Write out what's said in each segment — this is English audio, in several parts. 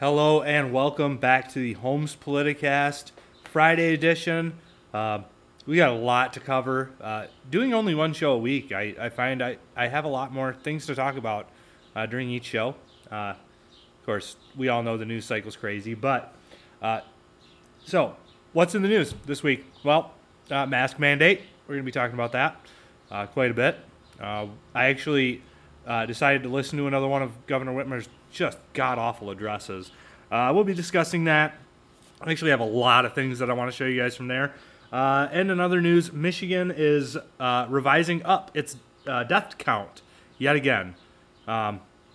Hello and welcome back to the Holmes Politicast Friday edition. We got a lot to cover. Doing only one show a week, I find I have a lot more things to talk about during each show. Of course, we all know the news cycle's crazy, but so what's in the news this week? Well, mask mandate. We're going to be talking about that quite a bit. I actually decided to listen to another one of Governor Whitmer's just god-awful addresses. We'll be discussing that. I actually have a lot of things that I want to show you guys from there. And in other news, Michigan is revising up its death count yet again.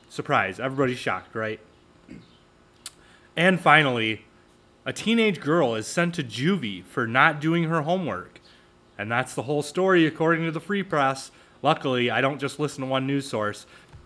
Surprise. Everybody's shocked, right? And finally, a teenage girl is sent to juvie for not doing her homework. And that's the whole story, according to the Free Press. Luckily, I don't just listen to one news source.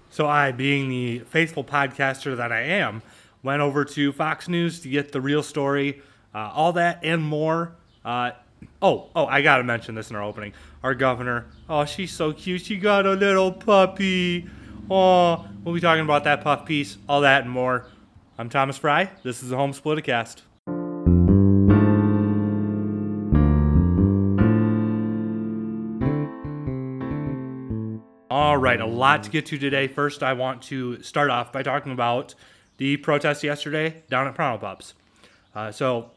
So I, being the faithful podcaster that I am, went over to Fox News to get the real story, all that and more. I got to mention this in our opening. Our governor, oh, she's so cute. She got a little puppy. Oh, we'll be talking about that puff piece, all that and more. I'm Thomas Fry. This is the Holmes Politicast. All right, a lot to get to today. First, I want to start off by talking about the protest yesterday down at Pronto Pups. So,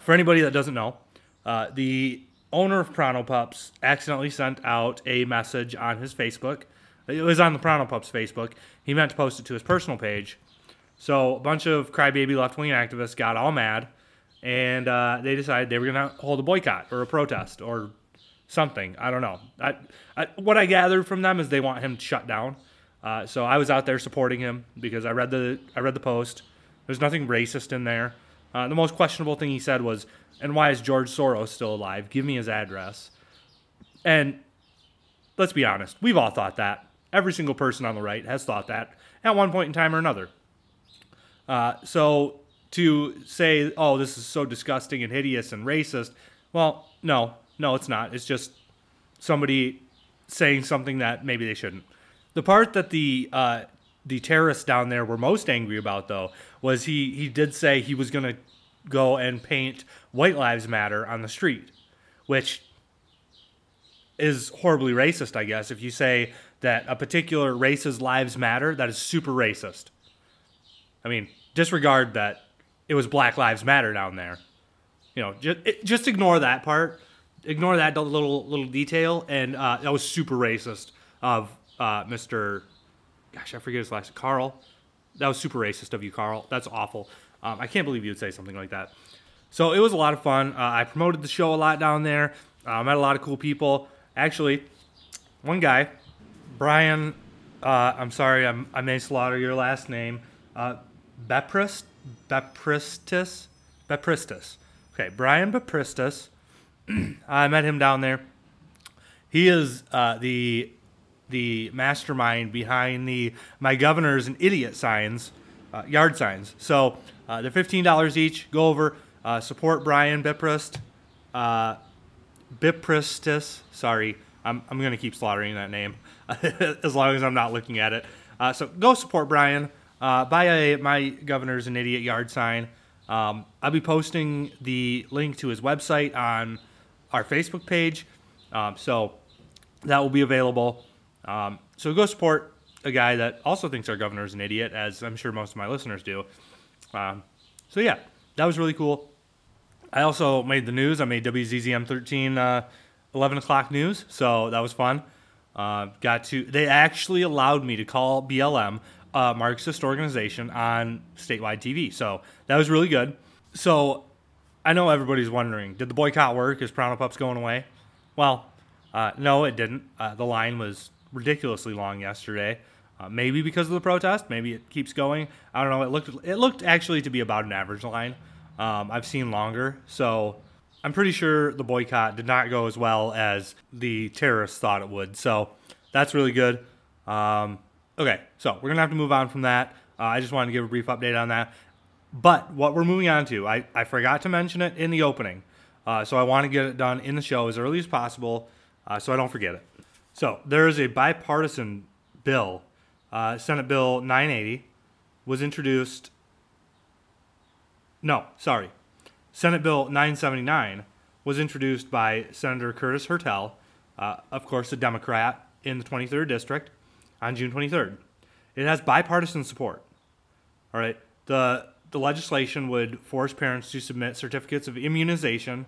for anybody that doesn't know, the owner of Pronto Pups accidentally sent out a message on his Facebook. It was on the Pronto Pups Facebook. He meant to post it to his personal page. So, a bunch of crybaby left-wing activists got all mad, and they decided they were going to hold a boycott or a protest or something. I don't know. What I gathered from them is they want him shut down. So I was out there supporting him because I read the post. There's nothing racist in there. The most questionable thing he said was, "And why is George Soros still alive? Give me his address." And let's be honest, we've all thought that. Every single person on the right has thought that at one point in time or another. So to say, "Oh, this is so disgusting and hideous and racist," well, no, it's not. It's just somebody saying something that maybe they shouldn't. The part that the terrorists down there were most angry about, though, was he did say he was going to go and paint White Lives Matter on the street, which is horribly racist, I guess. If you say that a particular race's lives matter, that is super racist. I mean, disregard that it was Black Lives Matter down there. You know, just ignore that part. Ignore that little detail, and that was super racist of Mr. Gosh, I forget his last name. Carl. That was super racist of you, Carl. That's awful. I can't believe you would say something like that. So it was a lot of fun. I promoted the show a lot down there. I met a lot of cool people. Actually, one guy, Brian, I'm sorry, I may slaughter your last name, Bepristis. Okay, Brian Bepristis. I met him down there. He is the mastermind behind the "My Governor's an Idiot" signs, yard signs. So they're $15 each. Go over, support Brian Bepristis. Sorry, I'm gonna keep slaughtering that name as long as I'm not looking at it. So go support Brian. Buy a "My Governor's an Idiot" yard sign. I'll be posting the link to his website on our Facebook page, so that will be available. So go support a guy that also thinks our governor is an idiot, as I'm sure most of my listeners do. So yeah, that was really cool. I also made the news. I made WZZM 13 11 o'clock news, so that was fun. They actually allowed me to call BLM a Marxist organization on statewide TV, so that was really good. So I know everybody's wondering, did the boycott work? Is Pronto Pups going away? Well, no, it didn't. The line was ridiculously long yesterday. Maybe because of the protest. Maybe it keeps going. I don't know. It looked actually to be about an average line. I've seen longer. So I'm pretty sure the boycott did not go as well as the terrorists thought it would. So that's really good. Okay, so we're going to have to move on from that. I just wanted to give a brief update on that. But what we're moving on to, I forgot to mention it in the opening, so I want to get it done in the show as early as possible so I don't forget it. So there is a bipartisan bill, Senate Bill 980, was introduced No, sorry. Senate Bill 979 was introduced by Senator Curtis Hertel, of course a Democrat in the 23rd District, on June 23rd. It has bipartisan support. All right. The legislation would force parents to submit certificates of immunization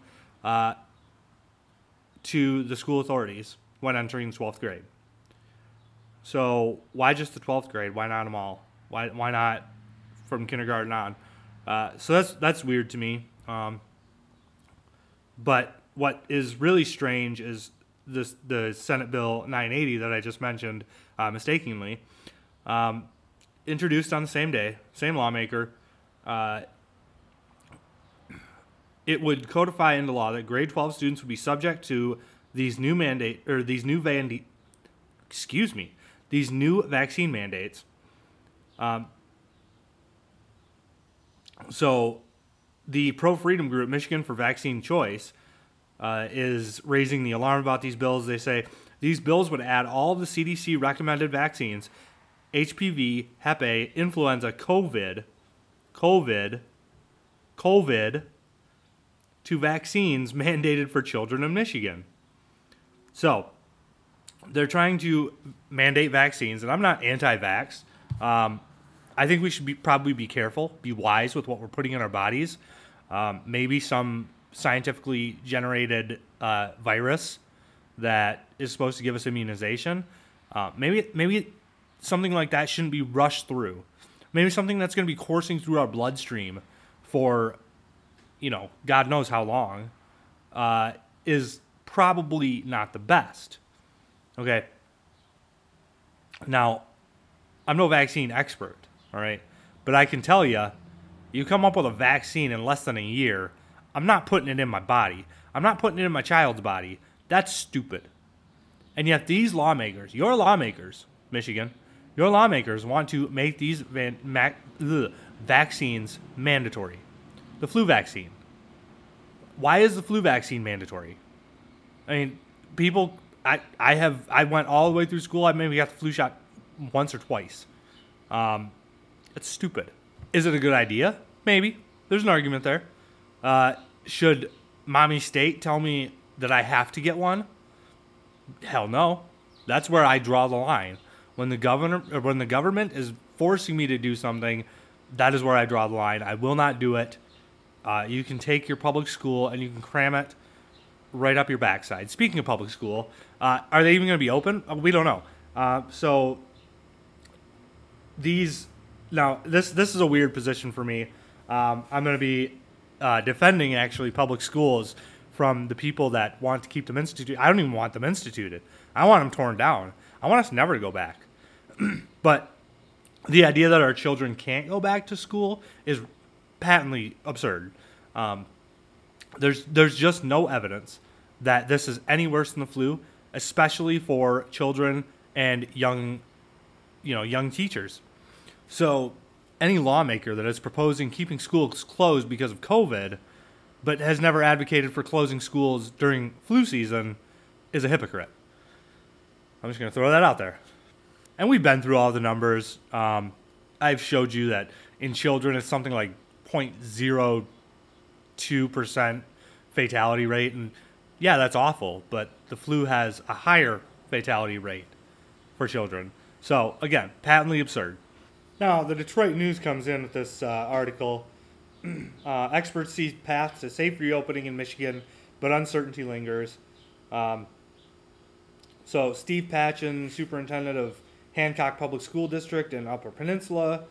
to the school authorities when entering 12th grade. So why just the 12th grade? Why not them all? Why not from kindergarten on? So that's weird to me. But what is really strange is this, the Senate Bill 980 that I just mentioned mistakenly, introduced on the same day, same lawmaker. It would codify into law that grade 12 students would be subject to these new mandate or these new vaccine mandates. So the pro-freedom group, Michigan for Vaccine Choice, is raising the alarm about these bills. They say these bills would add all the CDC recommended vaccines, HPV, HEPA, influenza, COVID, to vaccines mandated for children in Michigan. So they're trying to mandate vaccines, and I'm not anti-vax. I think we should probably be careful, be wise with what we're putting in our bodies. Maybe some scientifically generated virus that is supposed to give us immunization. Maybe something like that shouldn't be rushed through. Maybe something that's going to be coursing through our bloodstream for, God knows how long, is probably not the best. Okay. Now, I'm no vaccine expert. All right. But I can tell you, you come up with a vaccine in less than a year, I'm not putting it in my body. I'm not putting it in my child's body. That's stupid. And yet these lawmakers, your lawmakers, Michigan, your lawmakers want to make these vaccines mandatory. The flu vaccine. Why is the flu vaccine mandatory? I mean, people, I went all the way through school. I maybe got the flu shot once or twice. It's stupid. Is it a good idea? Maybe. There's an argument there. Should Mommy State tell me that I have to get one? Hell no. That's where I draw the line. When the government is forcing me to do something, that is where I draw the line. I will not do it. You can take your public school and you can cram it right up your backside. Speaking of public school, are they even going to be open? We don't know. So these now this is a weird position for me. I'm going to be defending actually public schools from the people that want to keep them instituted. I don't even want them instituted. I want them torn down. I want us never to go back. But the idea that our children can't go back to school is patently absurd. There's just no evidence that this is any worse than the flu, especially for children and young teachers. So any lawmaker that is proposing keeping schools closed because of COVID, but has never advocated for closing schools during flu season, is a hypocrite. I'm just going to throw that out there. And we've been through all the numbers. I've showed you that in children, it's something like 0.02% fatality rate. And yeah, that's awful, but the flu has a higher fatality rate for children. So again, patently absurd. Now, the Detroit News comes in with this article. Experts see path to safe reopening in Michigan, but uncertainty lingers. So Steve Patchin, superintendent of Hancock Public School District in Upper Peninsula,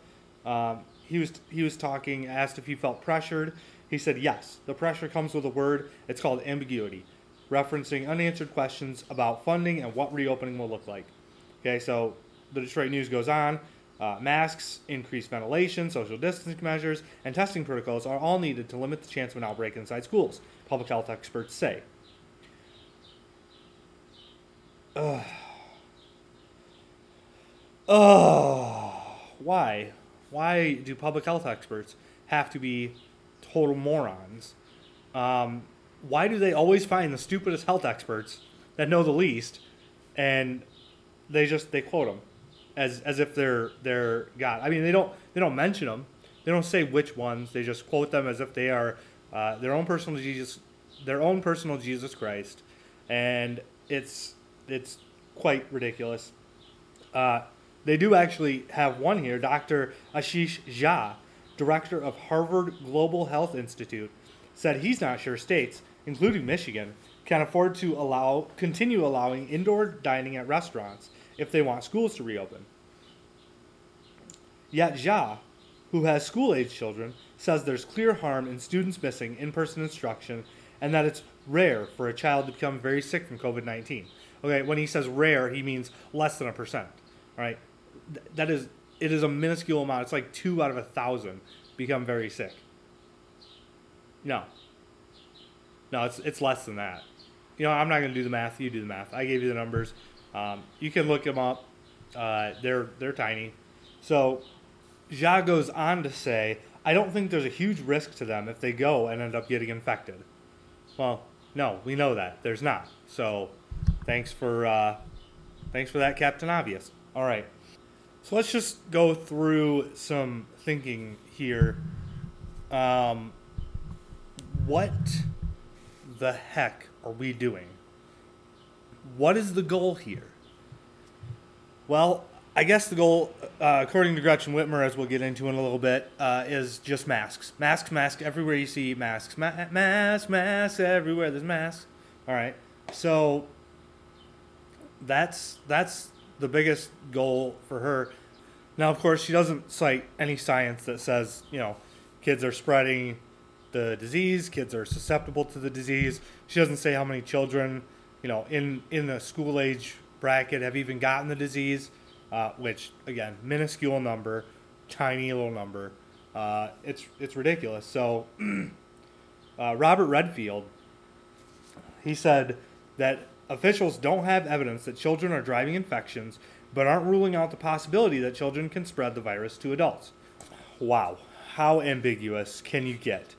he was talking, asked if he felt pressured. He said, yes, the pressure comes with a word. It's called ambiguity, referencing unanswered questions about funding and what reopening will look like. Okay, so the Detroit News goes on. Masks, increased ventilation, social distancing measures, and testing protocols are all needed to limit the chance of an outbreak inside schools, public health experts say. Why? Why do public health experts have to be total morons? Why do they always find the stupidest health experts that know the least, and they quote them? As if they're God. I mean, they don't mention them. They don't say which ones. They just quote them as if they are their own personal Jesus Christ, and it's quite ridiculous. They do actually have one here, Dr. Ashish Jha, director of Harvard Global Health Institute, said he's not sure states, including Michigan, can afford to continue allowing indoor dining at restaurants if they want schools to reopen. Yet Jha, who has school-age children, says there's clear harm in students missing in-person instruction and that it's rare for a child to become very sick from COVID-19. Okay, when he says rare, he means less than 1%. All right, it is a minuscule amount. It's like 2 out of 1,000 become very sick. No, it's less than that. You know, I'm not going to do the math. You do the math. I gave you the numbers. You can look them up. They're tiny. So Jha goes on to say, I don't think there's a huge risk to them if they go and end up getting infected. Well, no, we know that. There's not. So thanks for that, Captain Obvious. All right. So let's just go through some thinking here. What the heck are we doing? What is the goal here? Well, I guess the goal, according to Gretchen Whitmer, as we'll get into in a little bit, is just masks. Masks everywhere you see masks. Masks everywhere. There's masks. All right. So that's the biggest goal for her. Now, of course, she doesn't cite any science that says, you know, kids are spreading the disease, kids are susceptible to the disease. She doesn't say how many children, you know, in the school age bracket have even gotten the disease. Which again, minuscule number, tiny little number. It's ridiculous. So Robert Redfield, he said that officials don't have evidence that children are driving infections, but aren't ruling out the possibility that children can spread the virus to adults. Wow, how ambiguous can you get?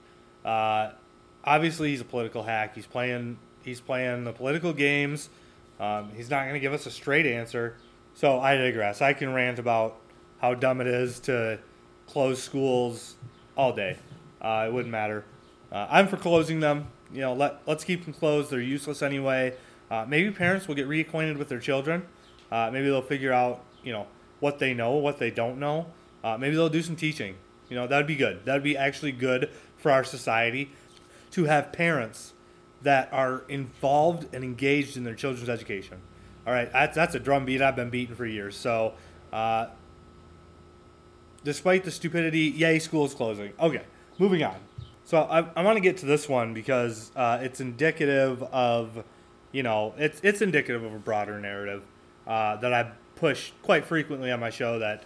Obviously, he's a political hack. He's playing the political games. He's not going to give us a straight answer. So I digress. I can rant about how dumb it is to close schools all day. It wouldn't matter. I'm for closing them. You know, let's keep them closed. They're useless anyway. Maybe parents will get reacquainted with their children. Maybe they'll figure out, you know, what they know, what they don't know. Maybe they'll do some teaching. You know, that'd be good. That'd be actually good for our society to have parents that are involved and engaged in their children's education. All right, that's a drumbeat I've been beating for years. So, despite the stupidity, yay, school is closing. Okay, moving on. So I want to get to this one because it's indicative of, you know, it's indicative of a broader narrative that I push quite frequently on my show that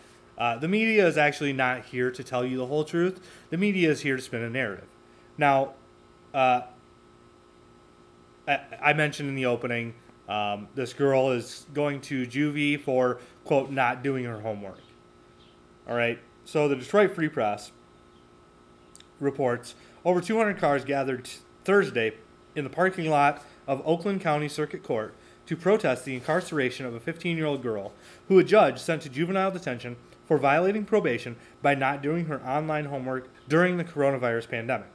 the media is actually not here to tell you the whole truth. The media is here to spin a narrative. Now, I mentioned in the opening, this girl is going to juvie for, quote, not doing her homework. All right. So the Detroit Free Press reports over 200 cars gathered Thursday in the parking lot of Oakland County Circuit Court to protest the incarceration of a 15-year-old girl who a judge sent to juvenile detention for violating probation by not doing her online homework during the coronavirus pandemic.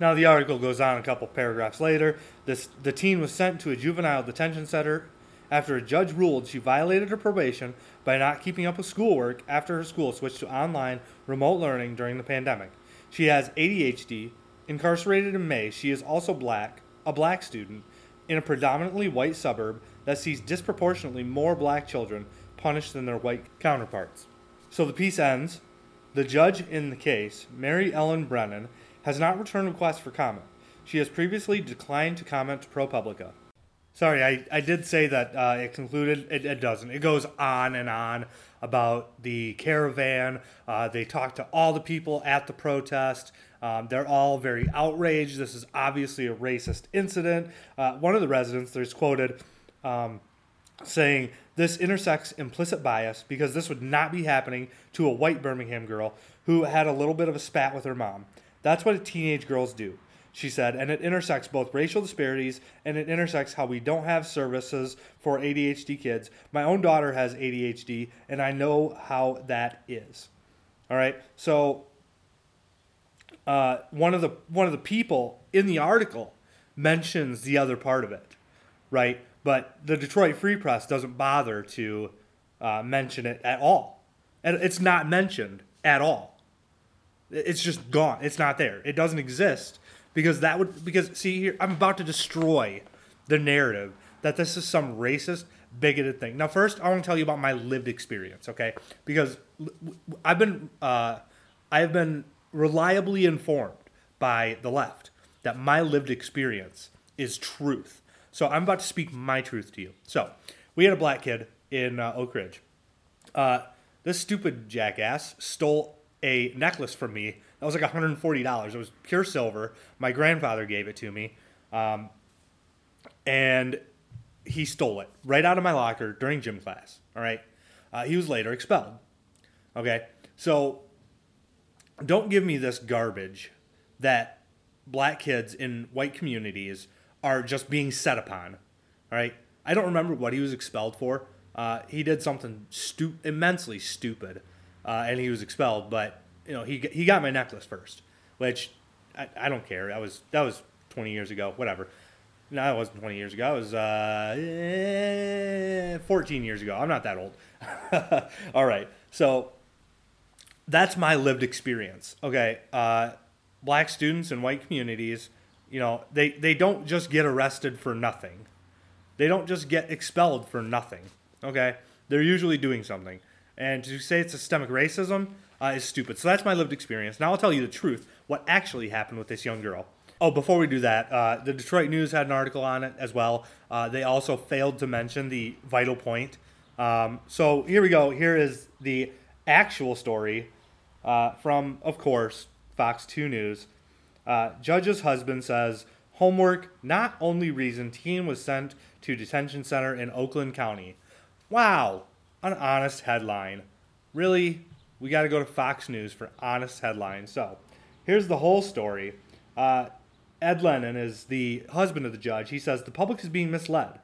Now, the article goes on a couple paragraphs later. The teen was sent to a juvenile detention center after a judge ruled she violated her probation by not keeping up with schoolwork after her school switched to online remote learning during the pandemic. She has ADHD. Incarcerated in May, she is also black, a black student, in a predominantly white suburb that sees disproportionately more black children punished than their white counterparts. So the piece ends. The judge in the case, Mary Ellen Brennan, has not returned requests for comment. She has previously declined to comment to ProPublica. Sorry, I did say that it concluded. It doesn't. It goes on and on about the caravan. They talked to all the people at the protest. They're all very outraged. This is obviously a racist incident. One of the residents there's quoted saying, this intersects implicit bias because this would not be happening to a white Birmingham girl who had a little bit of a spat with her mom. That's what teenage girls do, she said, and it intersects both racial disparities and it intersects how we don't have services for ADHD kids. My own daughter has ADHD, and I know how that is. All right, so one of the people in the article mentions the other part of it, right? But the Detroit Free Press doesn't bother to mention it at all. And it's not mentioned at all. It's just gone. It's not there. It doesn't exist because see here, I'm about to destroy the narrative that this is some racist, bigoted thing. Now, first, I want to tell you about my lived experience, okay? Because I have been reliably informed by the left that my lived experience is truth. So I'm about to speak my truth to you. So we had a black kid in Oak Ridge. This stupid jackass stole a necklace from me. That was like $140. It was pure silver. My grandfather gave it to me. And he stole it right out of my locker during gym class. All right. He was later expelled. Okay. So don't give me this garbage that black kids in white communities are just being set upon. All right. I don't remember what he was expelled for. He did something immensely stupid, and he was expelled. But you know, he got my necklace first, which I don't care. That was 20 years ago. Whatever. No, that wasn't 20 years ago. It was 14 years ago. I'm not that old. All right. So that's my lived experience. Okay. Black students in white communities, you know, they don't just get arrested for nothing. They don't just get expelled for nothing. Okay. They're usually doing something. And to say it's systemic racism is stupid. So that's my lived experience. Now I'll tell you the truth, what actually happened with this young girl. Oh, before we do that, the Detroit News had an article on it as well. They also failed to mention the vital point. So here we go. Here is the actual story from, of course, Fox 2 News. Judge's husband says homework not only reason teen was sent to detention center in Oakland County. Wow, an honest headline. Really, we got to go to Fox News for honest headlines. So here's the whole story. Ed Lennon is the husband of the judge. He says the public is being misled.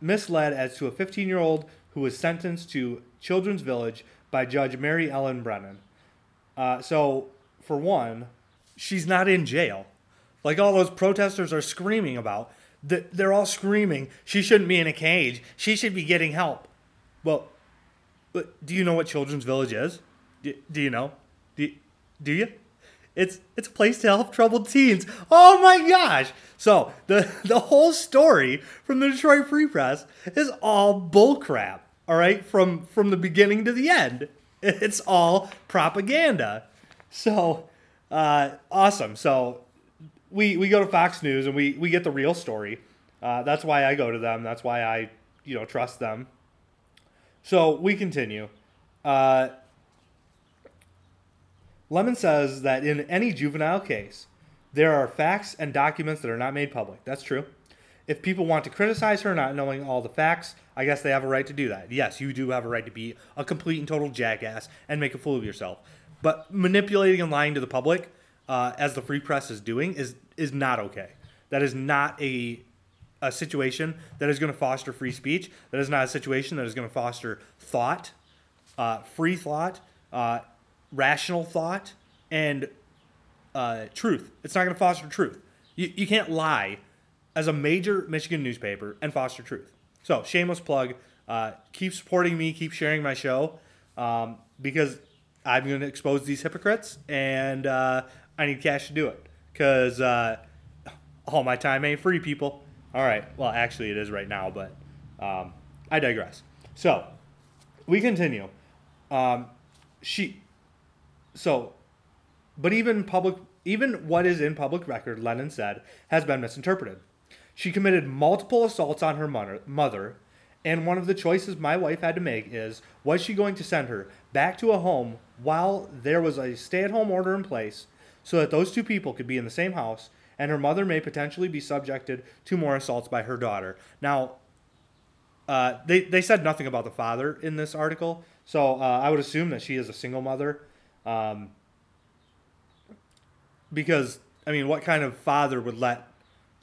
Misled as to a 15-year-old who was sentenced to Children's Village by Judge Mary Ellen Brennan. So, for one, she's not in jail. Like all those protesters are screaming about. They're all screaming, she shouldn't be in a cage. She should be getting help. Well, do you know what Children's Village is? Do you know? Do you? It's a place to help troubled teens. Oh my gosh. So the whole story from the Detroit Free Press is all bullcrap. All right. From the beginning to the end, it's all propaganda. So, awesome. So we go to Fox News and we get the real story. That's why I go to them. That's why I, trust them. So we continue, Lemon says that in any juvenile case, there are facts and documents that are not made public. That's true. If people want to criticize her not knowing all the facts, I guess they have a right to do that. Yes, you do have a right to be a complete and total jackass and make a fool of yourself. But manipulating and lying to the public, as the Free Press is doing, is not okay. That is not a situation that is going to foster free speech. That is not a situation that is going to foster thought, free thought, rational thought, and truth. It's not going to foster truth. You can't lie as a major Michigan newspaper and foster truth. So, shameless plug, keep supporting me, keep sharing my show, because I'm going to expose these hypocrites, and I need cash to do it, because all my time ain't free, people. All right, well, actually it is right now, but I digress. So, we continue. But even what is in public record, Lennon said, has been misinterpreted. She committed multiple assaults on her mother, and one of the choices my wife had to make is, was she going to send her back to a home while there was a stay-at-home order in place so that those two people could be in the same house, and her mother may potentially be subjected to more assaults by her daughter? Now, they said nothing about the father in this article, so I would assume that she is a single mother. Because, I mean, what kind of father would let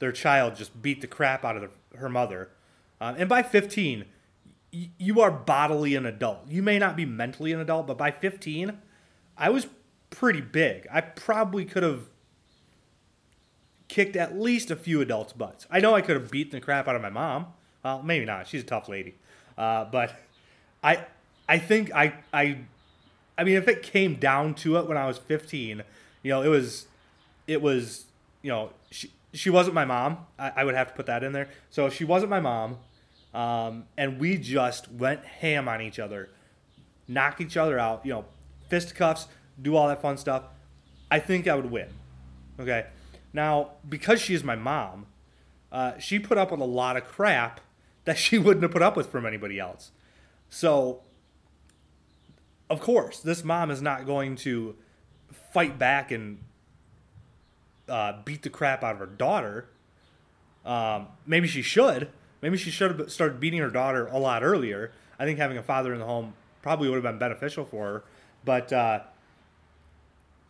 their child just beat the crap out of her mother? And by 15, you are bodily an adult. You may not be mentally an adult, but by 15, I was pretty big. I probably could have kicked at least a few adults' butts. I know I could have beaten the crap out of my mom. Well, maybe not. She's a tough lady. But I think I mean, if it came down to it, when I was 15, you know, it was, you know, she wasn't my mom. I would have to put that in there. So if she wasn't my mom, and we just went ham on each other, knock each other out, you know, fisticuffs, do all that fun stuff, I think I would win. Okay. Now, because she is my mom, she put up with a lot of crap that she wouldn't have put up with from anybody else. So, of course, this mom is not going to fight back and beat the crap out of her daughter. Maybe she should. Maybe she should have started beating her daughter a lot earlier. I think having a father in the home probably would have been beneficial for her. But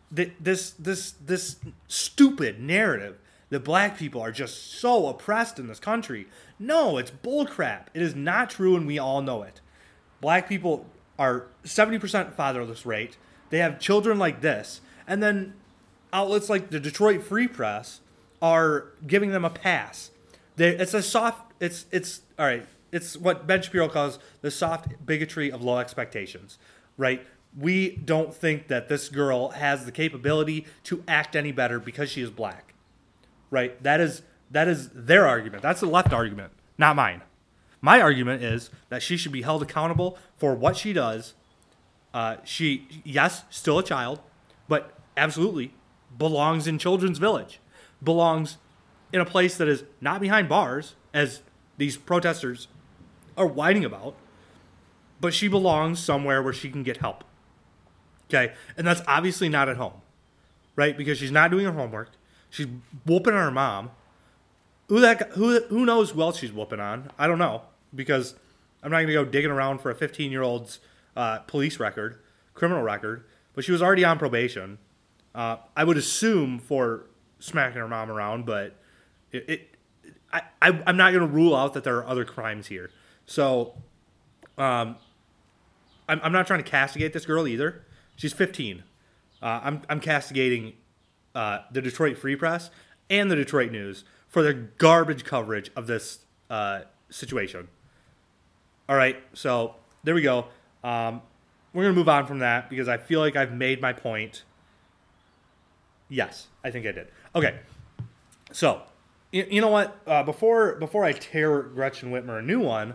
this stupid narrative that black people are just so oppressed in this country. No, it's bullcrap. It is not true, and we all know it. Black people are 70% fatherless rate. They have children like this. And then outlets like the Detroit Free Press are giving them a pass. It's all right. It's what Ben Shapiro calls the soft bigotry of low expectations, right? We don't think that this girl has the capability to act any better because she is black, right? That is their argument. That's the left argument, not mine. My argument is that she should be held accountable for what she does. She, yes, still a child, but absolutely belongs in Children's Village, belongs in a place that is not behind bars, as these protesters are whining about, but she belongs somewhere where she can get help. Okay, and that's obviously not at home, right? Because she's not doing her homework. She's whooping on her mom. Who knows who else she's whooping on? I don't know, because I'm not going to go digging around for a 15-year-old's police record, criminal record, but she was already on probation. I would assume for smacking her mom around, but I'm not going to rule out that there are other crimes here. So I'm not trying to castigate this girl either. She's 15. I'm castigating the Detroit Free Press and the Detroit News for their garbage coverage of this situation. All right, so there we go. We're going to move on from that because I feel like I've made my point. Yes, I think I did. Okay, so you know what? Before I tear Gretchen Whitmer a new one,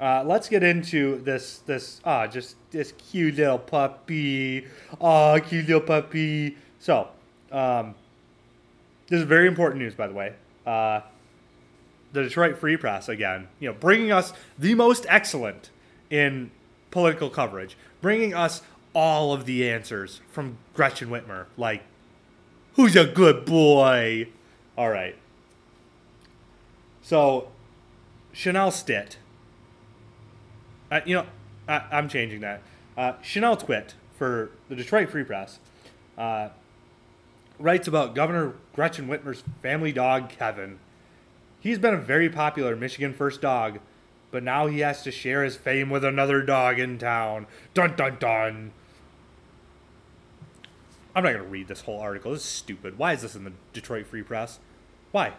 let's get into this just this cute little puppy. Oh, cute little puppy. So, this is very important news, by the way. The Detroit Free Press again, you know, bringing us the most excellent in political coverage, bringing us all of the answers from Gretchen Whitmer, like, who's a good boy? All right. So, Chanel Stitt. I'm changing that. Chanel Twit for the Detroit Free Press writes about Governor Gretchen Whitmer's family dog, Kevin. He's been a very popular Michigan first dog, but now he has to share his fame with another dog in town. Dun, dun, dun. I'm not going to read this whole article. This is stupid. Why is this in the Detroit Free Press? Why?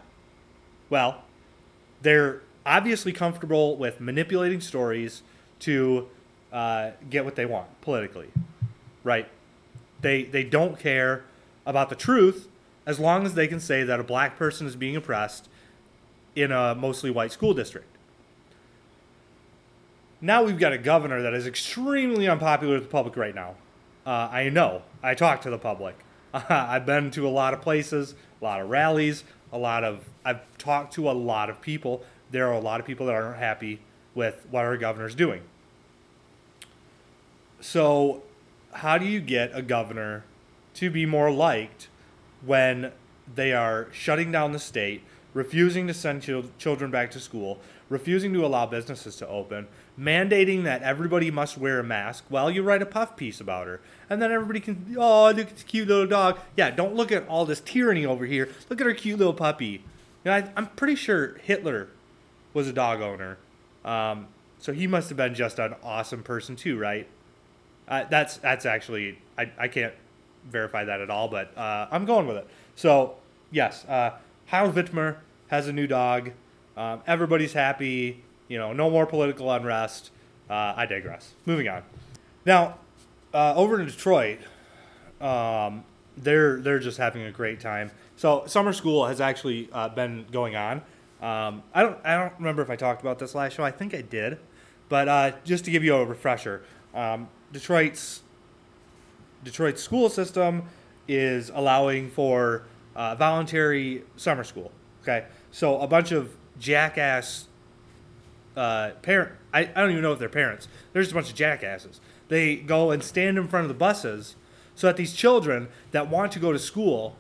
Well, they're obviously comfortable with manipulating stories to get what they want politically, right? They don't care about the truth as long as they can say that a black person is being oppressed in a mostly white school district. Now we've got a governor that is extremely unpopular with the public right now. I know. I talk to the public. I've been to a lot of places, a lot of rallies, I've talked to a lot of people. There are a lot of people that aren't happy with what our governor's doing. So how do you get a governor to be more liked when they are shutting down the state, refusing to send children back to school, refusing to allow businesses to open, mandating that everybody must wear a mask? Well, you write a puff piece about her, and then everybody can, oh, look at this cute little dog. Yeah, don't look at all this tyranny over here. Look at her cute little puppy. And I'm pretty sure Hitler was a dog owner, so he must have been just an awesome person too, right? That's actually, I can't verify that at all, but I'm going with it. So, yes, Gretchen Whitmer has a new dog. Everybody's happy. You know, no more political unrest. I digress. Moving on. Now, over in Detroit, they're just having a great time. So summer school has actually been going on. I don't remember if I talked about this last show. I think I did, but just to give you a refresher, Detroit's school system is allowing for voluntary summer school. Okay, so a bunch of jackass I don't even know if they're parents. They're just a bunch of jackasses. They go and stand in front of the buses so that these children that want to go to school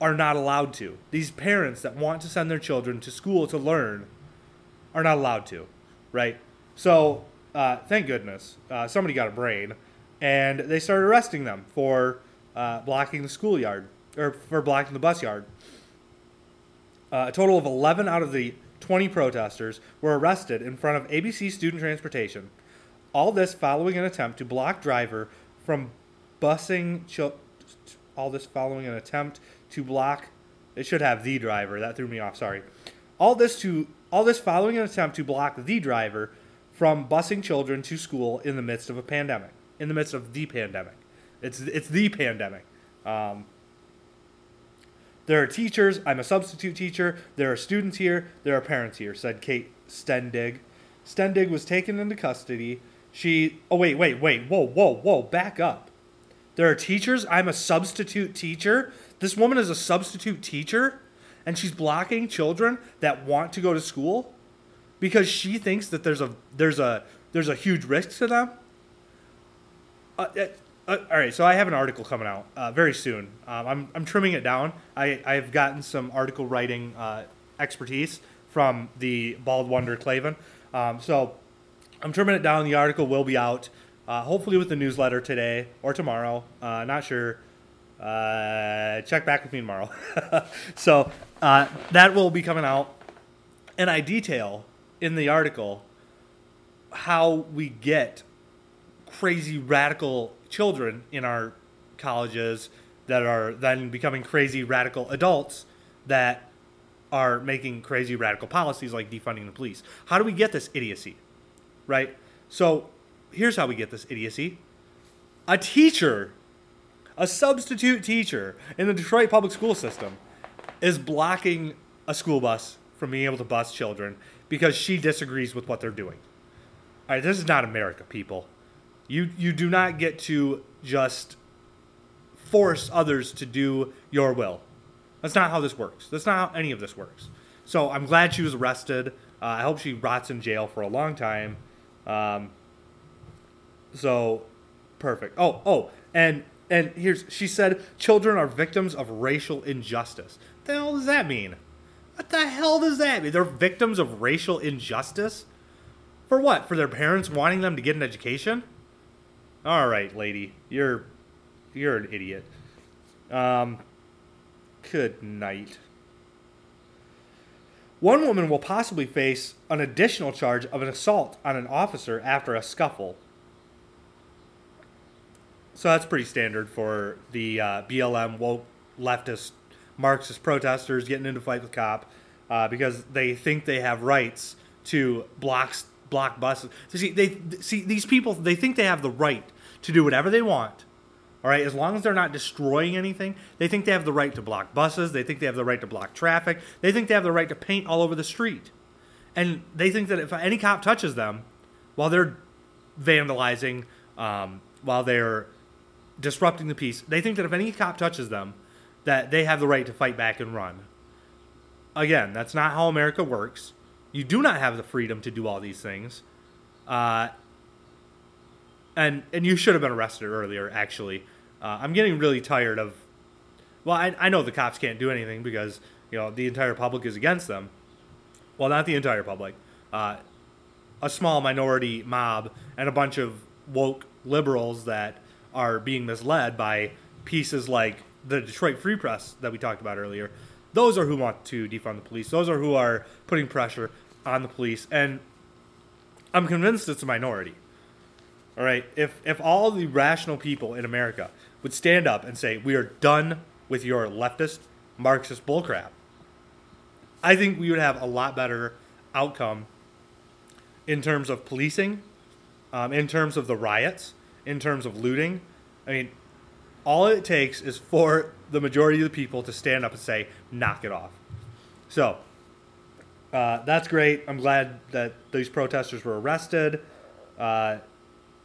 are not allowed to. These parents that want to send their children to school to learn are not allowed to, right? So thank goodness somebody got a brain, and they started arresting them for blocking the schoolyard, or for blocking the bus yard. A total of 11 out of the 20 protesters were arrested in front of ABC Student Transportation. All this following an attempt to block driver from busing All this following an attempt to block the driver from busing children to school in the midst of a pandemic. In the midst of the pandemic. It's the pandemic. There are teachers. I'm a substitute teacher. There are students here. There are parents here, said Kate Stendig. Stendig was taken into custody. Back up. There are teachers. I'm a substitute teacher. This woman is a substitute teacher, and she's blocking children that want to go to school because she thinks that there's a huge risk to them. All right, so I have an article coming out very soon. I'm trimming it down. I've gotten some article writing expertise from the Bald Wonder Clavin. So I'm trimming it down. The article will be out hopefully with the newsletter today or tomorrow. Not sure. Check back with me tomorrow. So that will be coming out. And I detail in the article how we get crazy radical children in our colleges that are then becoming crazy radical adults that are making crazy radical policies like defunding the police. How do we get this idiocy, right? So here's how we get this idiocy. A teacher, a substitute teacher in the Detroit public school system is blocking a school bus from being able to bus children because she disagrees with what they're doing. All right, this is not America, people. You do not get to just force others to do your will. That's not how this works. That's not how any of this works. So I'm glad she was arrested. I hope she rots in jail for a long time. So perfect. And she said, children are victims of racial injustice. What the hell does that mean? They're victims of racial injustice? For what? For their parents wanting them to get an education? All right, lady. You're an idiot. Good night. One woman will possibly face an additional charge of an assault on an officer after a scuffle. So that's pretty standard for the BLM woke leftist Marxist protesters getting into a fight with cop because they think they have rights to block buses. So see these people. They think they have the right to do whatever they want. All right, as long as they're not destroying anything, they think they have the right to block buses. They think they have the right to block traffic. They think they have the right to paint all over the street. And they think that if any cop touches them while they're vandalizing, while they're disrupting the peace, they think that if any cop touches them, that they have the right to fight back and run. Again, that's not how America works. You do not have the freedom to do all these things. And you should have been arrested earlier, actually. I'm getting really tired of... Well, I know the cops can't do anything because, you know, the entire public is against them. Well, not the entire public. A small minority mob and a bunch of woke liberals that are being misled by pieces like the Detroit Free Press that we talked about earlier. Those are who want to defund the police. Those are who are putting pressure on the police. And I'm convinced it's a minority. All right, if all the rational people in America would stand up and say, we are done with your leftist Marxist bullcrap, I think we would have a lot better outcome in terms of policing, in terms of the riots, in terms of looting. I mean, all it takes is for the majority of the people to stand up and say, knock it off. So that's great. I'm glad that these protesters were arrested.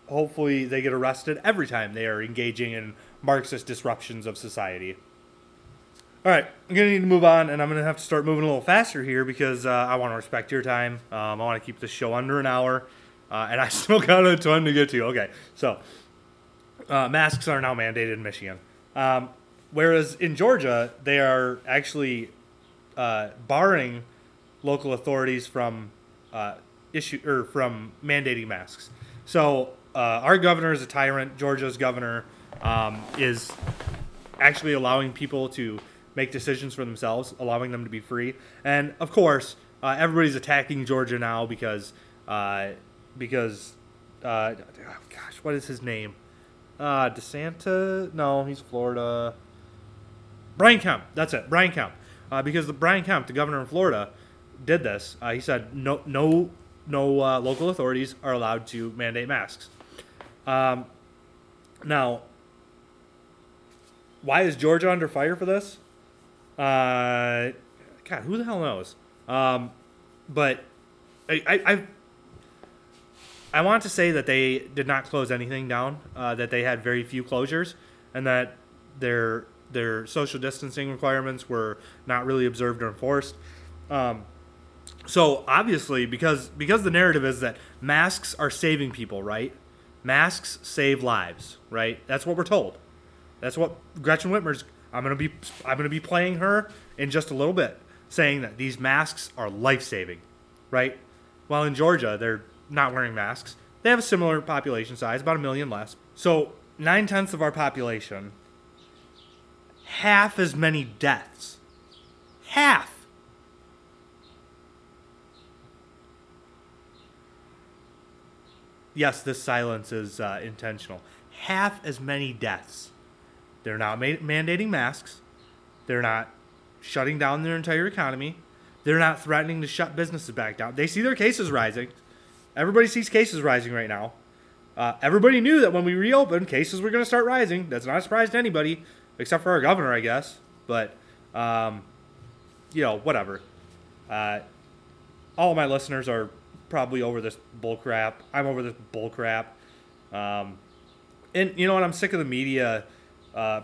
Hopefully they get arrested every time they are engaging in Marxist disruptions of society. All right, I'm going to need to move on, and I'm going to have to start moving a little faster here because I want to respect your time. I want to keep this show under an hour, and I still got a ton to get to. Okay, so masks are now mandated in Michigan, whereas in Georgia, they are actually barring local authorities from from mandating masks. So our governor is a tyrant. Georgia's governor is actually allowing people to make decisions for themselves, allowing them to be free. And, of course, everybody's attacking Georgia now because oh gosh, what is his name? DeSanta? No, he's Florida. Brian Kemp. That's it, Brian Kemp. Because Brian Kemp, the governor of Florida, did this. He said no local authorities are allowed to mandate masks. Now, why is Georgia under fire for this? God, who the hell knows? But I want to say that they did not close anything down, that they had very few closures, and that their social distancing requirements were not really observed or enforced. So obviously, because the narrative is that masks are saving people, right? Masks save lives, right? That's what we're told. That's what Gretchen Whitmer's. I'm gonna be playing her in just a little bit, saying that these masks are life-saving, right? While in Georgia, they're not wearing masks. They have a similar population size, about 1 million less. So 9/10 of our population, half as many deaths. Half. Yes, this silence is intentional. Half as many deaths. They're not mandating masks. They're not shutting down their entire economy. They're not threatening to shut businesses back down. They see their cases rising. Everybody sees cases rising right now. Everybody knew that when we reopened, cases were going to start rising. That's not a surprise to anybody, except for our governor, I guess. But, whatever. All of my listeners are probably over this bullcrap. I'm over this bullcrap. And you know what? I'm sick of the media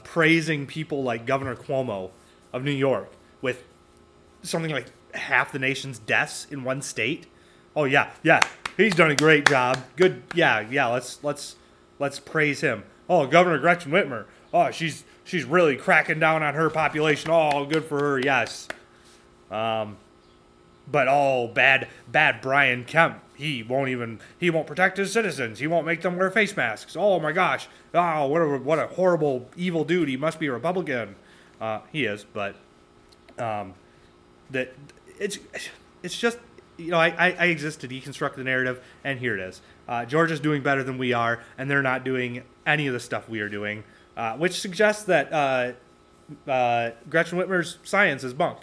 praising people like Governor Cuomo of New York with something like half the nation's deaths in one state. Oh yeah, he's done a great job. Good, yeah. Let's praise him. Oh, Governor Gretchen Whitmer. Oh, she's really cracking down on her population. Oh, good for her. Yes. But bad Brian Kemp. He won't protect his citizens. He won't make them wear face masks. Oh my gosh! Oh, what a horrible evil dude. He must be a Republican. He is, but that it's just I exist to deconstruct the narrative, and here it is. Georgia's doing better than we are, and they're not doing any of the stuff we are doing, which suggests that Gretchen Whitmer's science is bunk.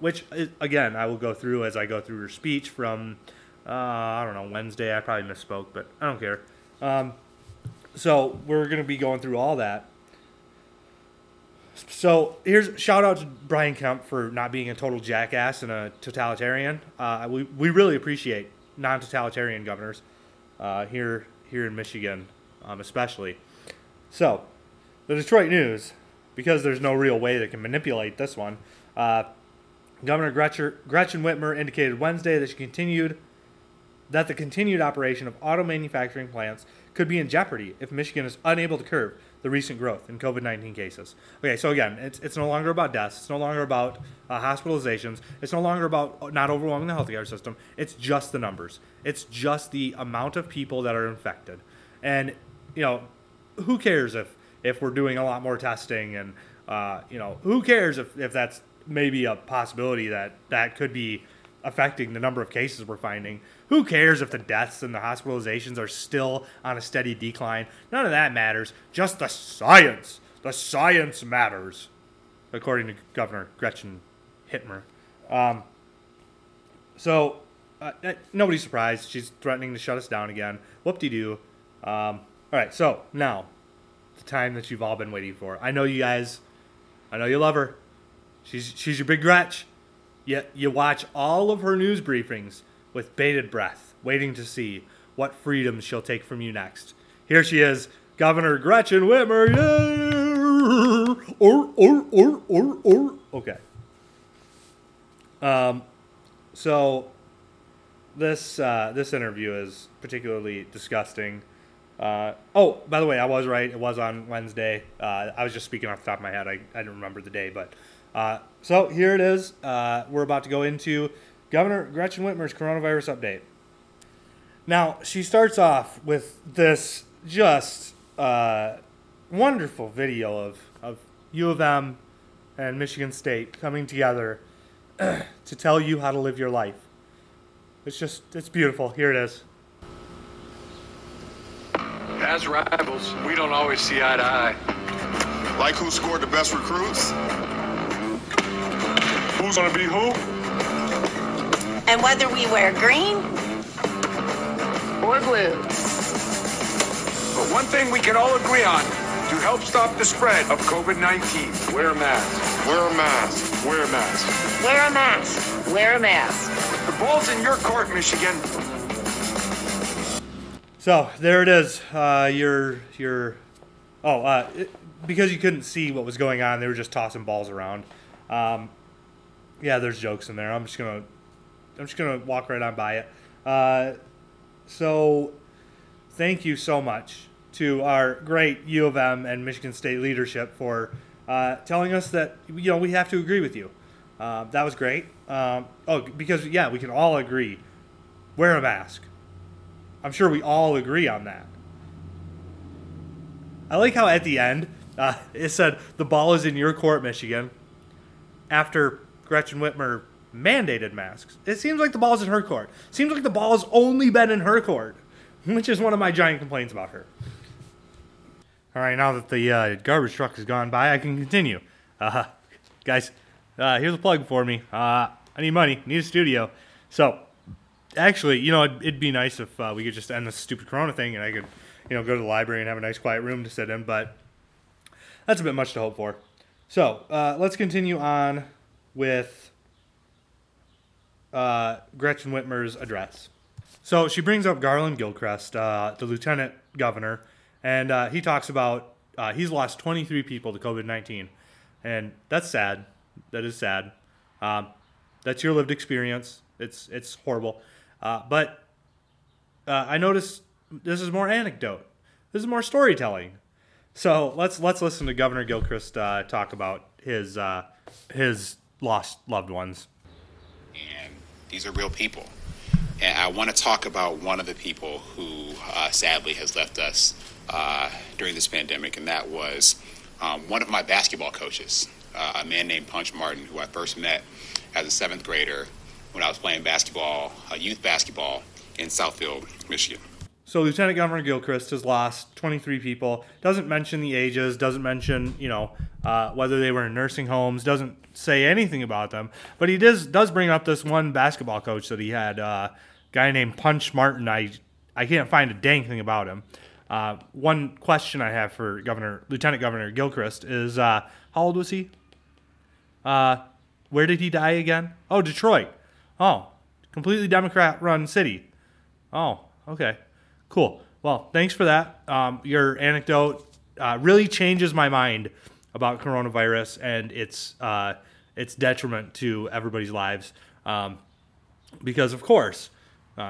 Which again I will go through as I go through her speech from. I don't know, Wednesday. I probably misspoke, but I don't care. So we're going to be going through all that. So here's shout out to Brian Kemp for not being a total jackass and a totalitarian. We really appreciate non-totalitarian governors here in Michigan, especially. So the Detroit News, because there's no real way they can manipulate this one. Governor Gretchen Whitmer indicated Wednesday that she continued. That the continued operation of auto manufacturing plants could be in jeopardy if Michigan is unable to curb the recent growth in COVID-19 cases. Okay, so again, it's no longer about deaths. It's no longer about hospitalizations. It's no longer about not overwhelming the healthcare system. It's just the numbers. It's just the amount of people that are infected. And, who cares if we're doing a lot more testing and, who cares if that's maybe a possibility that could be affecting the number of cases we're finding. Who cares if the deaths and the hospitalizations are still on a steady decline? None of that matters. Just the science. The science matters, according to Governor Gretchen Whitmer. Nobody's surprised. She's threatening to shut us down again. Whoop-de-doo. All right, so now, the time that you've all been waiting for. I know you guys. I know you love her. She's your big Gretch. You watch all of her news briefings with bated breath, waiting to see what freedoms she'll take from you next. Here she is, Governor Gretchen Whitmer. Yeah! Or. Okay. So this this interview is particularly disgusting. Oh, by the way, I was right. It was on Wednesday. I was just speaking off the top of my head. I didn't remember the day, but so here it is. We're about to go into Governor Gretchen Whitmer's coronavirus update. Now, she starts off with this just wonderful video of U of M and Michigan State coming together to tell you how to live your life. It's beautiful. Here it is. As rivals, we don't always see eye to eye. Like who scored the best recruits? Who's gonna be who? And whether we wear green or blue. But one thing we can all agree on, to help stop the spread of COVID-19, wear a mask. Wear a mask. Wear a mask. Wear a mask. Wear a mask. The ball's in your court, Michigan. So there it is. Because you couldn't see what was going on, they were just tossing balls around. Yeah, there's jokes in there. I'm just gonna walk right on by it. So thank you so much to our great U of M and Michigan State leadership for telling us that we have to agree with you. That was great. Because we can all agree. Wear a mask. I'm sure we all agree on that. I like how at the end, it said, the ball is in your court, Michigan, after Gretchen Whitmer mandated masks. It seems like the ball is in her court. It seems like the ball has only been in her court, which is one of my giant complaints about her. All right, now that the garbage truck has gone by, I can continue. Guys, here's a plug for me. I need money. Need a studio. So... actually, it'd be nice if we could just end this stupid corona thing and I could, go to the library and have a nice quiet room to sit in, but that's a bit much to hope for. So let's continue on with Gretchen Whitmer's address. So she brings up Garland Gilchrist, the lieutenant governor, and he talks about he's lost 23 people to COVID-19, and that's sad. That is sad. That's your lived experience. It's horrible. But I noticed this is more anecdote. This is more storytelling. So let's listen to Governor Gilchrist talk about his lost loved ones. And these are real people. And I want to talk about one of the people who sadly has left us during this pandemic, and that was one of my basketball coaches, a man named Punch Martin, who I first met as a seventh grader when I was playing basketball, youth basketball, in Southfield, Michigan. So Lieutenant Governor Gilchrist has lost 23 people. Doesn't mention the ages. Doesn't mention, whether they were in nursing homes. Doesn't say anything about them. But he does bring up this one basketball coach that he had, a guy named Punch Martin. I can't find a dang thing about him. One question I have for Lieutenant Governor Gilchrist is, how old was he? Where did he die again? Oh, Detroit. Oh, completely Democrat-run city. Oh, okay. Cool. Well, thanks for that. Your anecdote really changes my mind about coronavirus and its detriment to everybody's lives. Because, of course,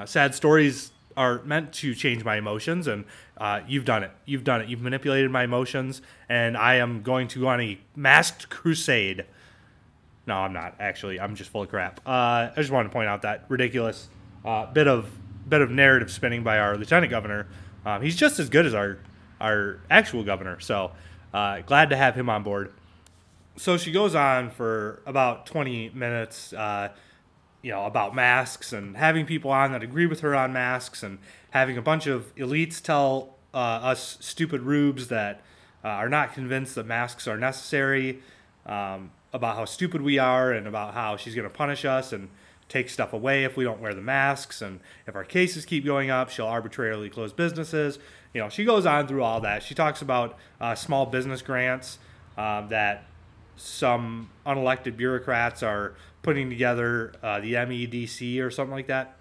sad stories are meant to change my emotions, and you've done it. You've done it. You've manipulated my emotions, and I am going to go on a masked crusade. No, I'm not, actually. I'm just full of crap. I just wanted to point out that ridiculous bit of narrative spinning by our lieutenant governor. He's just as good as our actual governor, so glad to have him on board. So she goes on for about 20 minutes you know, about masks and having people on that agree with her on masks and having a bunch of elites tell us stupid rubes that are not convinced that masks are necessary, about how stupid we are and about how she's going to punish us and take stuff away if we don't wear the masks. And if our cases keep going up, she'll arbitrarily close businesses. You know, she goes on through all that. She talks about small business grants that some unelected bureaucrats are putting together, the MEDC or something like that.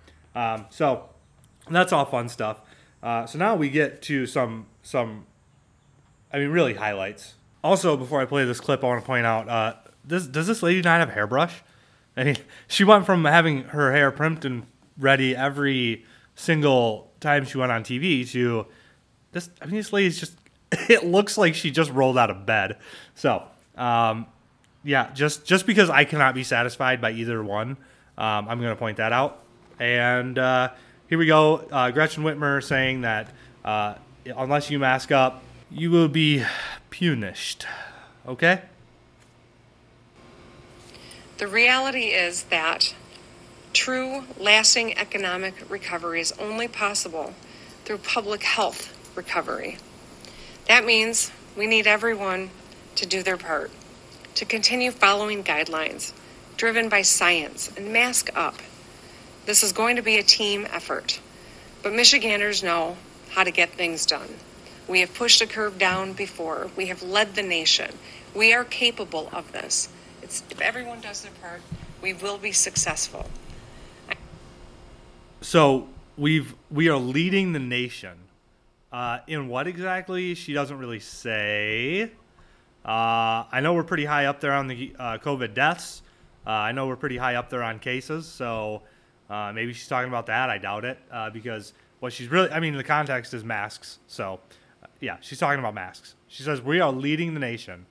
So that's all fun stuff. So now we get to some, I mean, really highlights. Also, before I play this clip, I want to point out, does this lady not have a hairbrush? I mean, she went from having her hair primed and ready every single time she went on TV to this. I mean, this lady's just, it looks like she just rolled out of bed. So, yeah, just because I cannot be satisfied by either one, I'm going to point that out. And here we go. Gretchen Whitmer saying that unless you mask up, you will be punished. Okay? The reality is that true, lasting economic recovery is only possible through public health recovery. That means we need everyone to do their part, to continue following guidelines driven by science and mask up. This is going to be a team effort, but Michiganders know how to get things done. We have pushed a curve down before. We have led the nation. We are capable of this. If everyone does their part, we will be successful. So we are leading the nation. In what exactly? She doesn't really say. I know we're pretty high up there on the COVID deaths. I know we're pretty high up there on cases. So maybe she's talking about that. I doubt it because what she's really, I mean, the context is masks. So yeah, she's talking about masks. She says we are leading the nation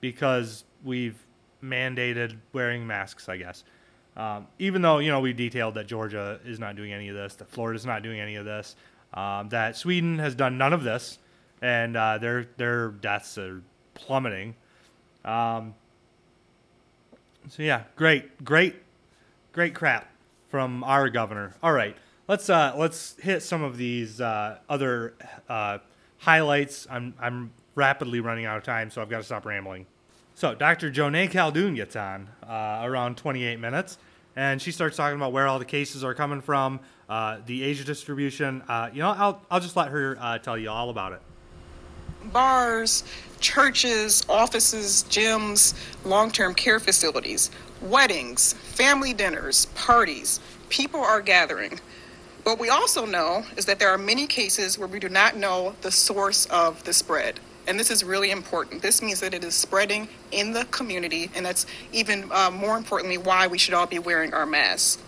because we've mandated wearing masks, I guess. Even though, you know, we detailed that Georgia is not doing any of this, that Florida's not doing any of this, that Sweden has done none of this, and their deaths are plummeting. So yeah, great crap from our governor. All right, let's hit some of these other highlights. I'm rapidly running out of time, so I've got to stop rambling. So Dr. Joneigh Khaldun gets on around 28 minutes, and she starts talking about where all the cases are coming from, the age distribution. You know, I'll just let her tell you all about it. Bars, churches, offices, gyms, long-term care facilities, weddings, family dinners, parties. People are gathering. What we also know is that there are many cases where we do not know the source of the spread. And this is really important. This means that it is spreading in the community, and that's even more importantly why we should all be wearing our masks.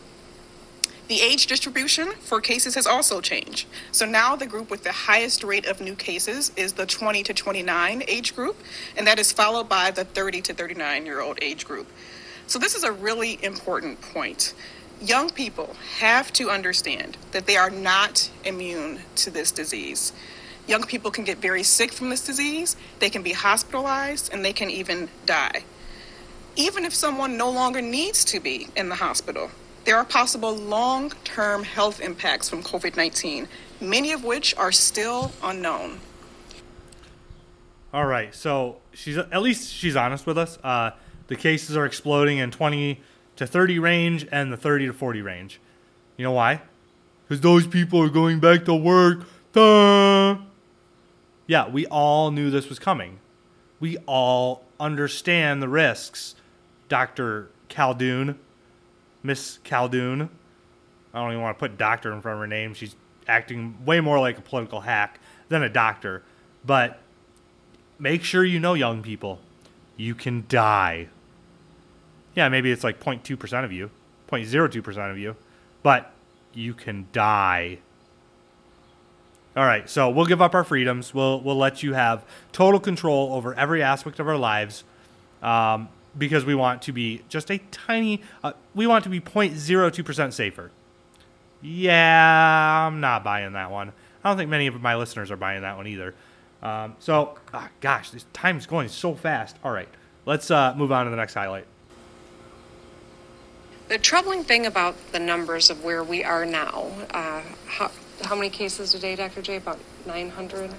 The age distribution for cases has also changed. So now the group with the highest rate of new cases is the 20 to 29 age group, and that is followed by the 30 to 39-year-old age group. So this is a really important point. Young people have to understand that they are not immune to this disease. Young people can get very sick from this disease, they can be hospitalized, and they can even die. Even if someone no longer needs to be in the hospital, there are possible long-term health impacts from COVID-19, many of which are still unknown. All right, so she's honest with us. The cases are exploding in 20 to 30 range and the 30 to 40 range. You know why? Because those people are going back to work. Yeah, we all knew this was coming. We all understand the risks. Dr. Khaldun, Miss Khaldun. I don't even want to put doctor in front of her name. She's acting way more like a political hack than a doctor. But make sure you know, young people, you can die. Yeah, maybe it's like 0.2% of you, 0.02% of you, but you can die. All right, so we'll give up our freedoms. We'll let you have total control over every aspect of our lives because we want to be just a tiny... we want to be 0.02% safer. Yeah, I'm not buying that one. I don't think many of my listeners are buying that one either. Gosh, this time is going so fast. All right, let's move on to the next highlight. The troubling thing about the numbers of where we are now, how many cases today, Dr. Jha? About 900,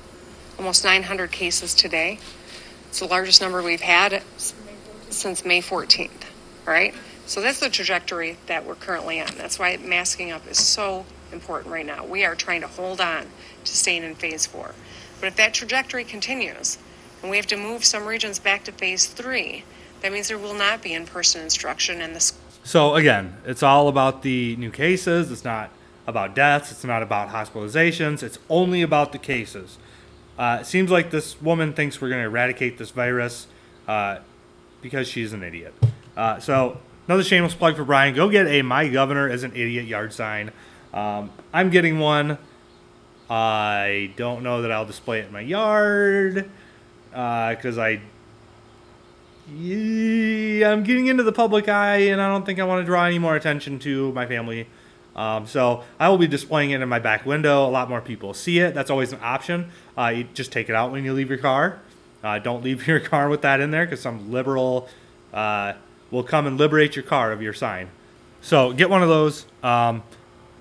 almost 900 cases today. It's the largest number we've had since May 14th, right? So that's the trajectory that we're currently on. That's why masking up is so important right now. We are trying to hold on to staying in phase 4. But if that trajectory continues and we have to move some regions back to phase 3, that means there will not be in-person instruction in the school. So again, it's all about the new cases. It's not about deaths. It's not about hospitalizations. It's only about the cases. It seems like this woman thinks we're going to eradicate this virus because she's an idiot. So another shameless plug for Brian. Go get a My Governor as an Idiot yard sign. I'm getting one. I don't know that I'll display it in my yard because I'm getting into the public eye, and I don't think I want to draw any more attention to my family. So I will be displaying it in my back window. A lot more people see it. That's always an option. You just take it out when you leave your car. Don't leave your car with that in there because some liberal will come and liberate your car of your sign. So get one of those.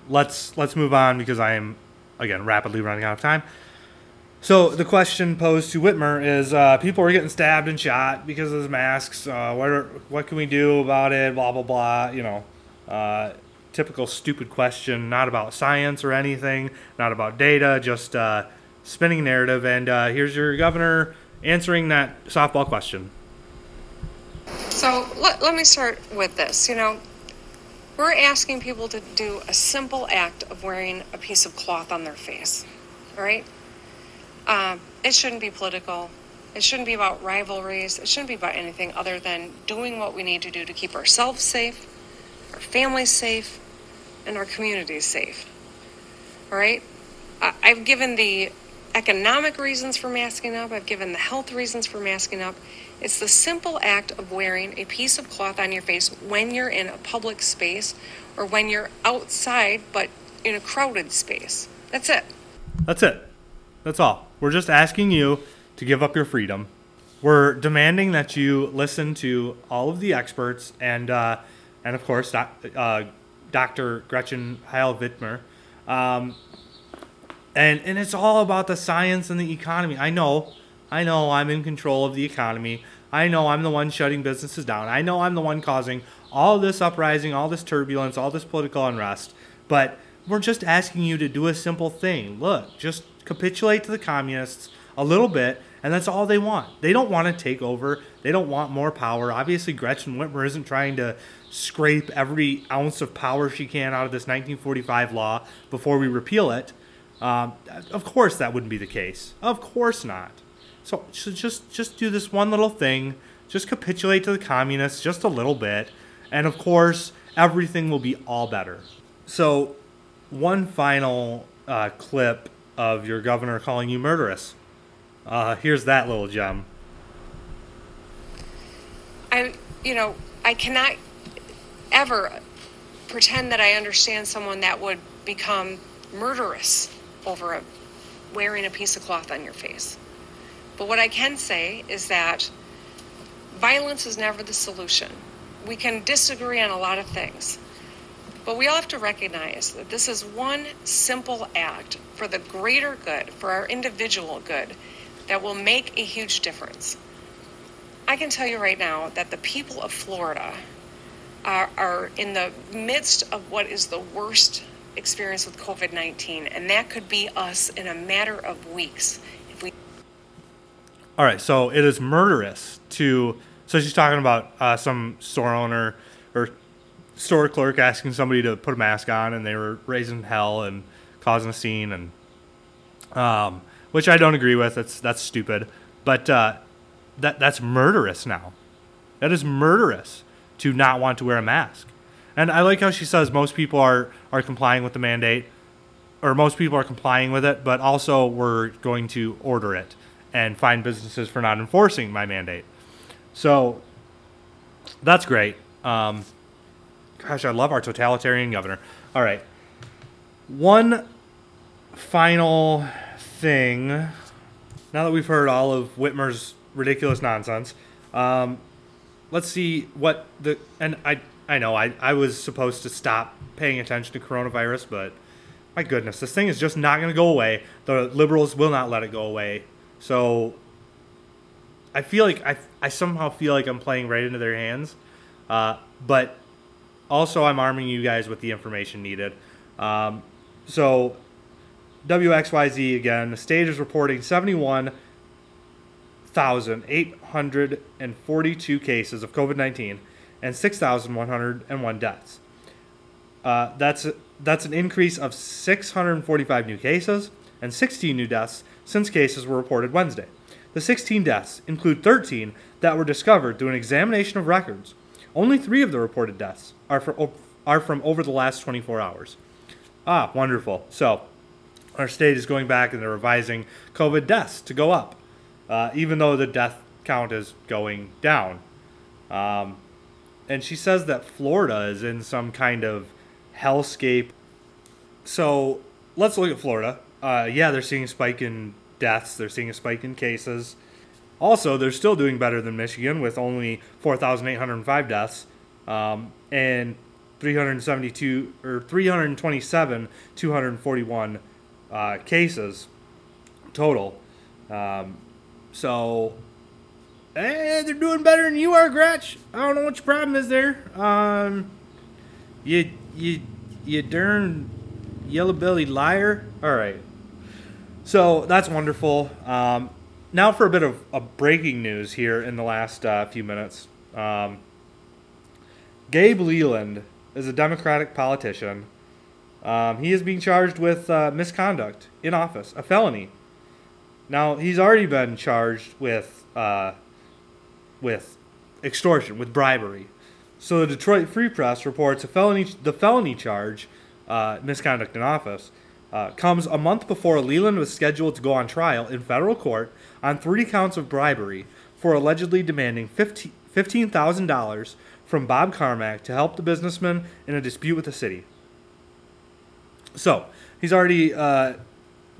Let's move on because I am, again, rapidly running out of time. So the question posed to Whitmer is, people are getting stabbed and shot because of the masks. What can we do about it? Blah, blah, blah. You know, typical stupid question, not about science or anything, not about data, just spinning narrative. And here's your governor answering that softball question. So let me start with this. You know, we're asking people to do a simple act of wearing a piece of cloth on their face, all right? It shouldn't be political. It shouldn't be about rivalries. It shouldn't be about anything other than doing what we need to do to keep ourselves safe, our families safe, and our communities safe. All right? I've given the economic reasons for masking up. I've given the health reasons for masking up. It's the simple act of wearing a piece of cloth on your face when you're in a public space or when you're outside but in a crowded space. That's it. That's it. That's all. We're just asking you to give up your freedom. We're demanding that you listen to all of the experts and of course, Dr. Gretchen Whitmer. And it's all about the science and the economy. I know I'm in control of the economy. I know I'm the one shutting businesses down. I know I'm the one causing all this uprising, all this turbulence, all this political unrest. But we're just asking you to do a simple thing. Look, just capitulate to the communists a little bit, and that's all they want. They don't want to take over. They don't want more power. Obviously, Gretchen Whitmer isn't trying to scrape every ounce of power she can out of this 1945 law before we repeal it. Of course that wouldn't be the case. Of course not. So just do this one little thing. Just capitulate to the communists just a little bit, and of course, everything will be all better. So one final clip of your governor calling you murderous. Here's that little gem. I cannot ever pretend that I understand someone that would become murderous over wearing a piece of cloth on your face. But what I can say is that violence is never the solution. We can disagree on a lot of things. But we all have to recognize that this is one simple act for the greater good, for our individual good, that will make a huge difference. I can tell you right now that the people of Florida are in the midst of what is the worst experience with COVID-19, and that could be us in a matter of weeks. All right, so it is murderous so she's talking about some store owner or store clerk asking somebody to put a mask on, and they were raising hell and causing a scene, and which I don't agree with. That's stupid, but that's murderous now. That is murderous to not want to wear a mask. And I like how she says most people are complying with the mandate, or most people are complying with it, but also we're going to order it and fine businesses for not enforcing my mandate. So that's great. Gosh, I love our totalitarian governor. All right. One final thing. Now that we've heard all of Whitmer's ridiculous nonsense, let's see what the... And I I know I was supposed to stop paying attention to coronavirus, but my goodness, this thing is just not going to go away. The liberals will not let it go away. So I feel like I somehow feel like I'm playing right into their hands. But also I'm arming you guys with the information needed. So WXYZ again, the state is reporting 71,842 cases of COVID-19 and 6,101 deaths. That's an increase of 645 new cases and 16 new deaths since cases were reported Wednesday. The 16 deaths include 13 that were discovered through an examination of records. Only 3 of the reported deaths are from over the last 24 hours. Ah, wonderful. So our state is going back and they're revising COVID deaths to go up, even though the death count is going down. And she says that Florida is in some kind of hellscape. So let's look at Florida. Yeah, they're seeing a spike in deaths. They're seeing a spike in cases. Also, they're still doing better than Michigan with only 4,805 deaths and 241 cases total. They're doing better than you are, Gretch. I don't know what your problem is there. You darn yellow-bellied liar. All right. So that's wonderful. Now for a bit of breaking news here in the last few minutes. Gabe Leland is a Democratic politician. He is being charged with misconduct in office, a felony. Now, he's already been charged with extortion, with bribery. So the Detroit Free Press reports the felony charge, misconduct in office, comes a month before Leland was scheduled to go on trial in federal court on 3 counts of bribery for allegedly demanding $15,000 from Bob Carmack to help the businessman in a dispute with the city. So he's already, that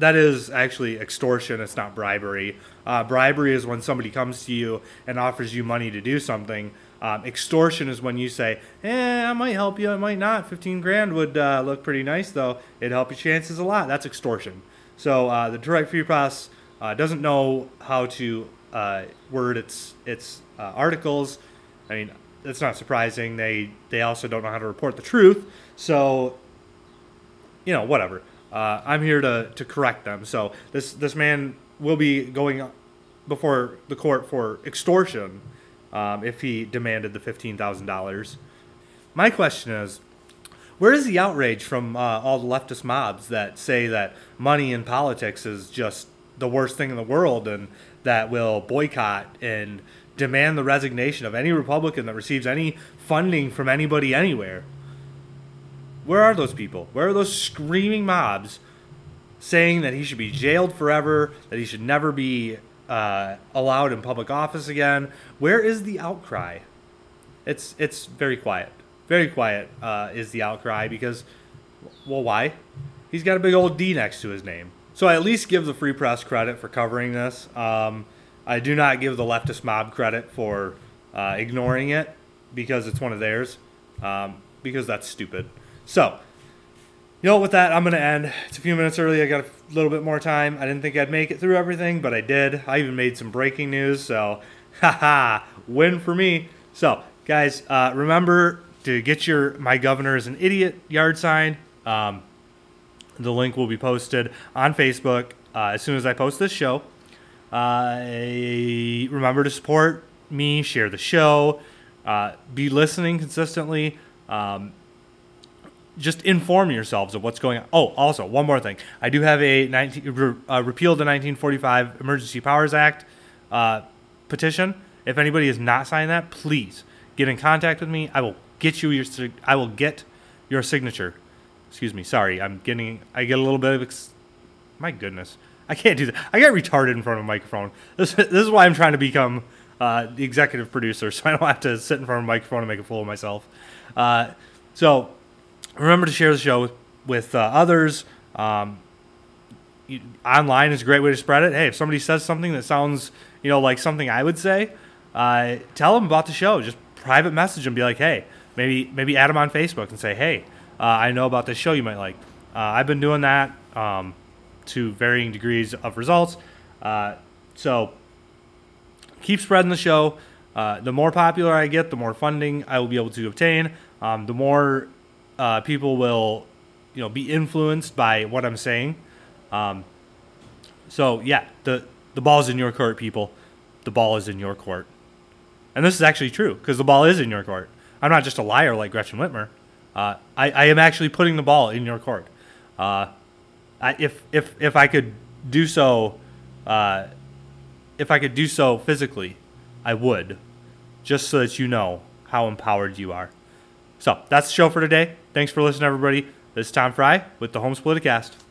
is actually extortion. It's not bribery. Bribery is when somebody comes to you and offers you money to do something. Extortion is when you say, I might help you, I might not. 15 grand would look pretty nice, though. It'd help your chances a lot. That's extortion. So the Detroit Free Press doesn't know how to word its articles. I mean, that's not surprising. They also don't know how to report the truth. So, you know, whatever. I'm here to correct them. So this man will be going before the court for extortion. If he demanded the $15,000. My question is, where is the outrage from all the leftist mobs that say that money in politics is just the worst thing in the world and that will boycott and demand the resignation of any Republican that receives any funding from anybody anywhere? Where are those people? Where are those screaming mobs saying that he should be jailed forever, that he should never be allowed in public office again? Where is the outcry? It's very quiet. Very quiet is the outcry because, well, why? He's got a big old D next to his name. So I at least give the Free Press credit for covering this. I do not give the leftist mob credit for ignoring it because it's one of theirs, because that's stupid. So, you know, with that, I'm going to end. It's a few minutes early. I got a little bit more time. I didn't think I'd make it through everything, but I did. I even made some breaking news, so haha, win for me. So, guys, remember to get your My Governor is an Idiot yard sign. The link will be posted on Facebook as soon as I post this show. Remember to support me, share the show, be listening consistently. Just inform yourselves of what's going on. Oh, also, one more thing. I do have a repeal the 1945 Emergency Powers Act petition. If anybody has not signed that, please get in contact with me. I will get you your signature. Excuse me. Sorry. I get a little bit of my goodness. I can't do that. I got retarded in front of a microphone. This is why I'm trying to become the executive producer, so I don't have to sit in front of a microphone and make a fool of myself. So remember to share the show with others. Online is a great way to spread it. Hey, if somebody says something that sounds, like something I would say, tell them about the show. Just private message them. Be like, hey, Maybe add them on Facebook and say, hey, I know about this show you might like. I've been doing that to varying degrees of results. So keep spreading the show. The more popular I get, the more funding I will be able to obtain. The more people will, be influenced by what I'm saying. So yeah, the ball's in your court, people. The ball is in your court. And this is actually true, because the ball is in your court. I'm not just a liar like Gretchen Whitmer. I am actually putting the ball in your court. If I could do so, physically, I would, just so that you know how empowered you are. So that's the show for today. Thanks for listening, everybody. This is Tom Fry with the Holmes Politicast.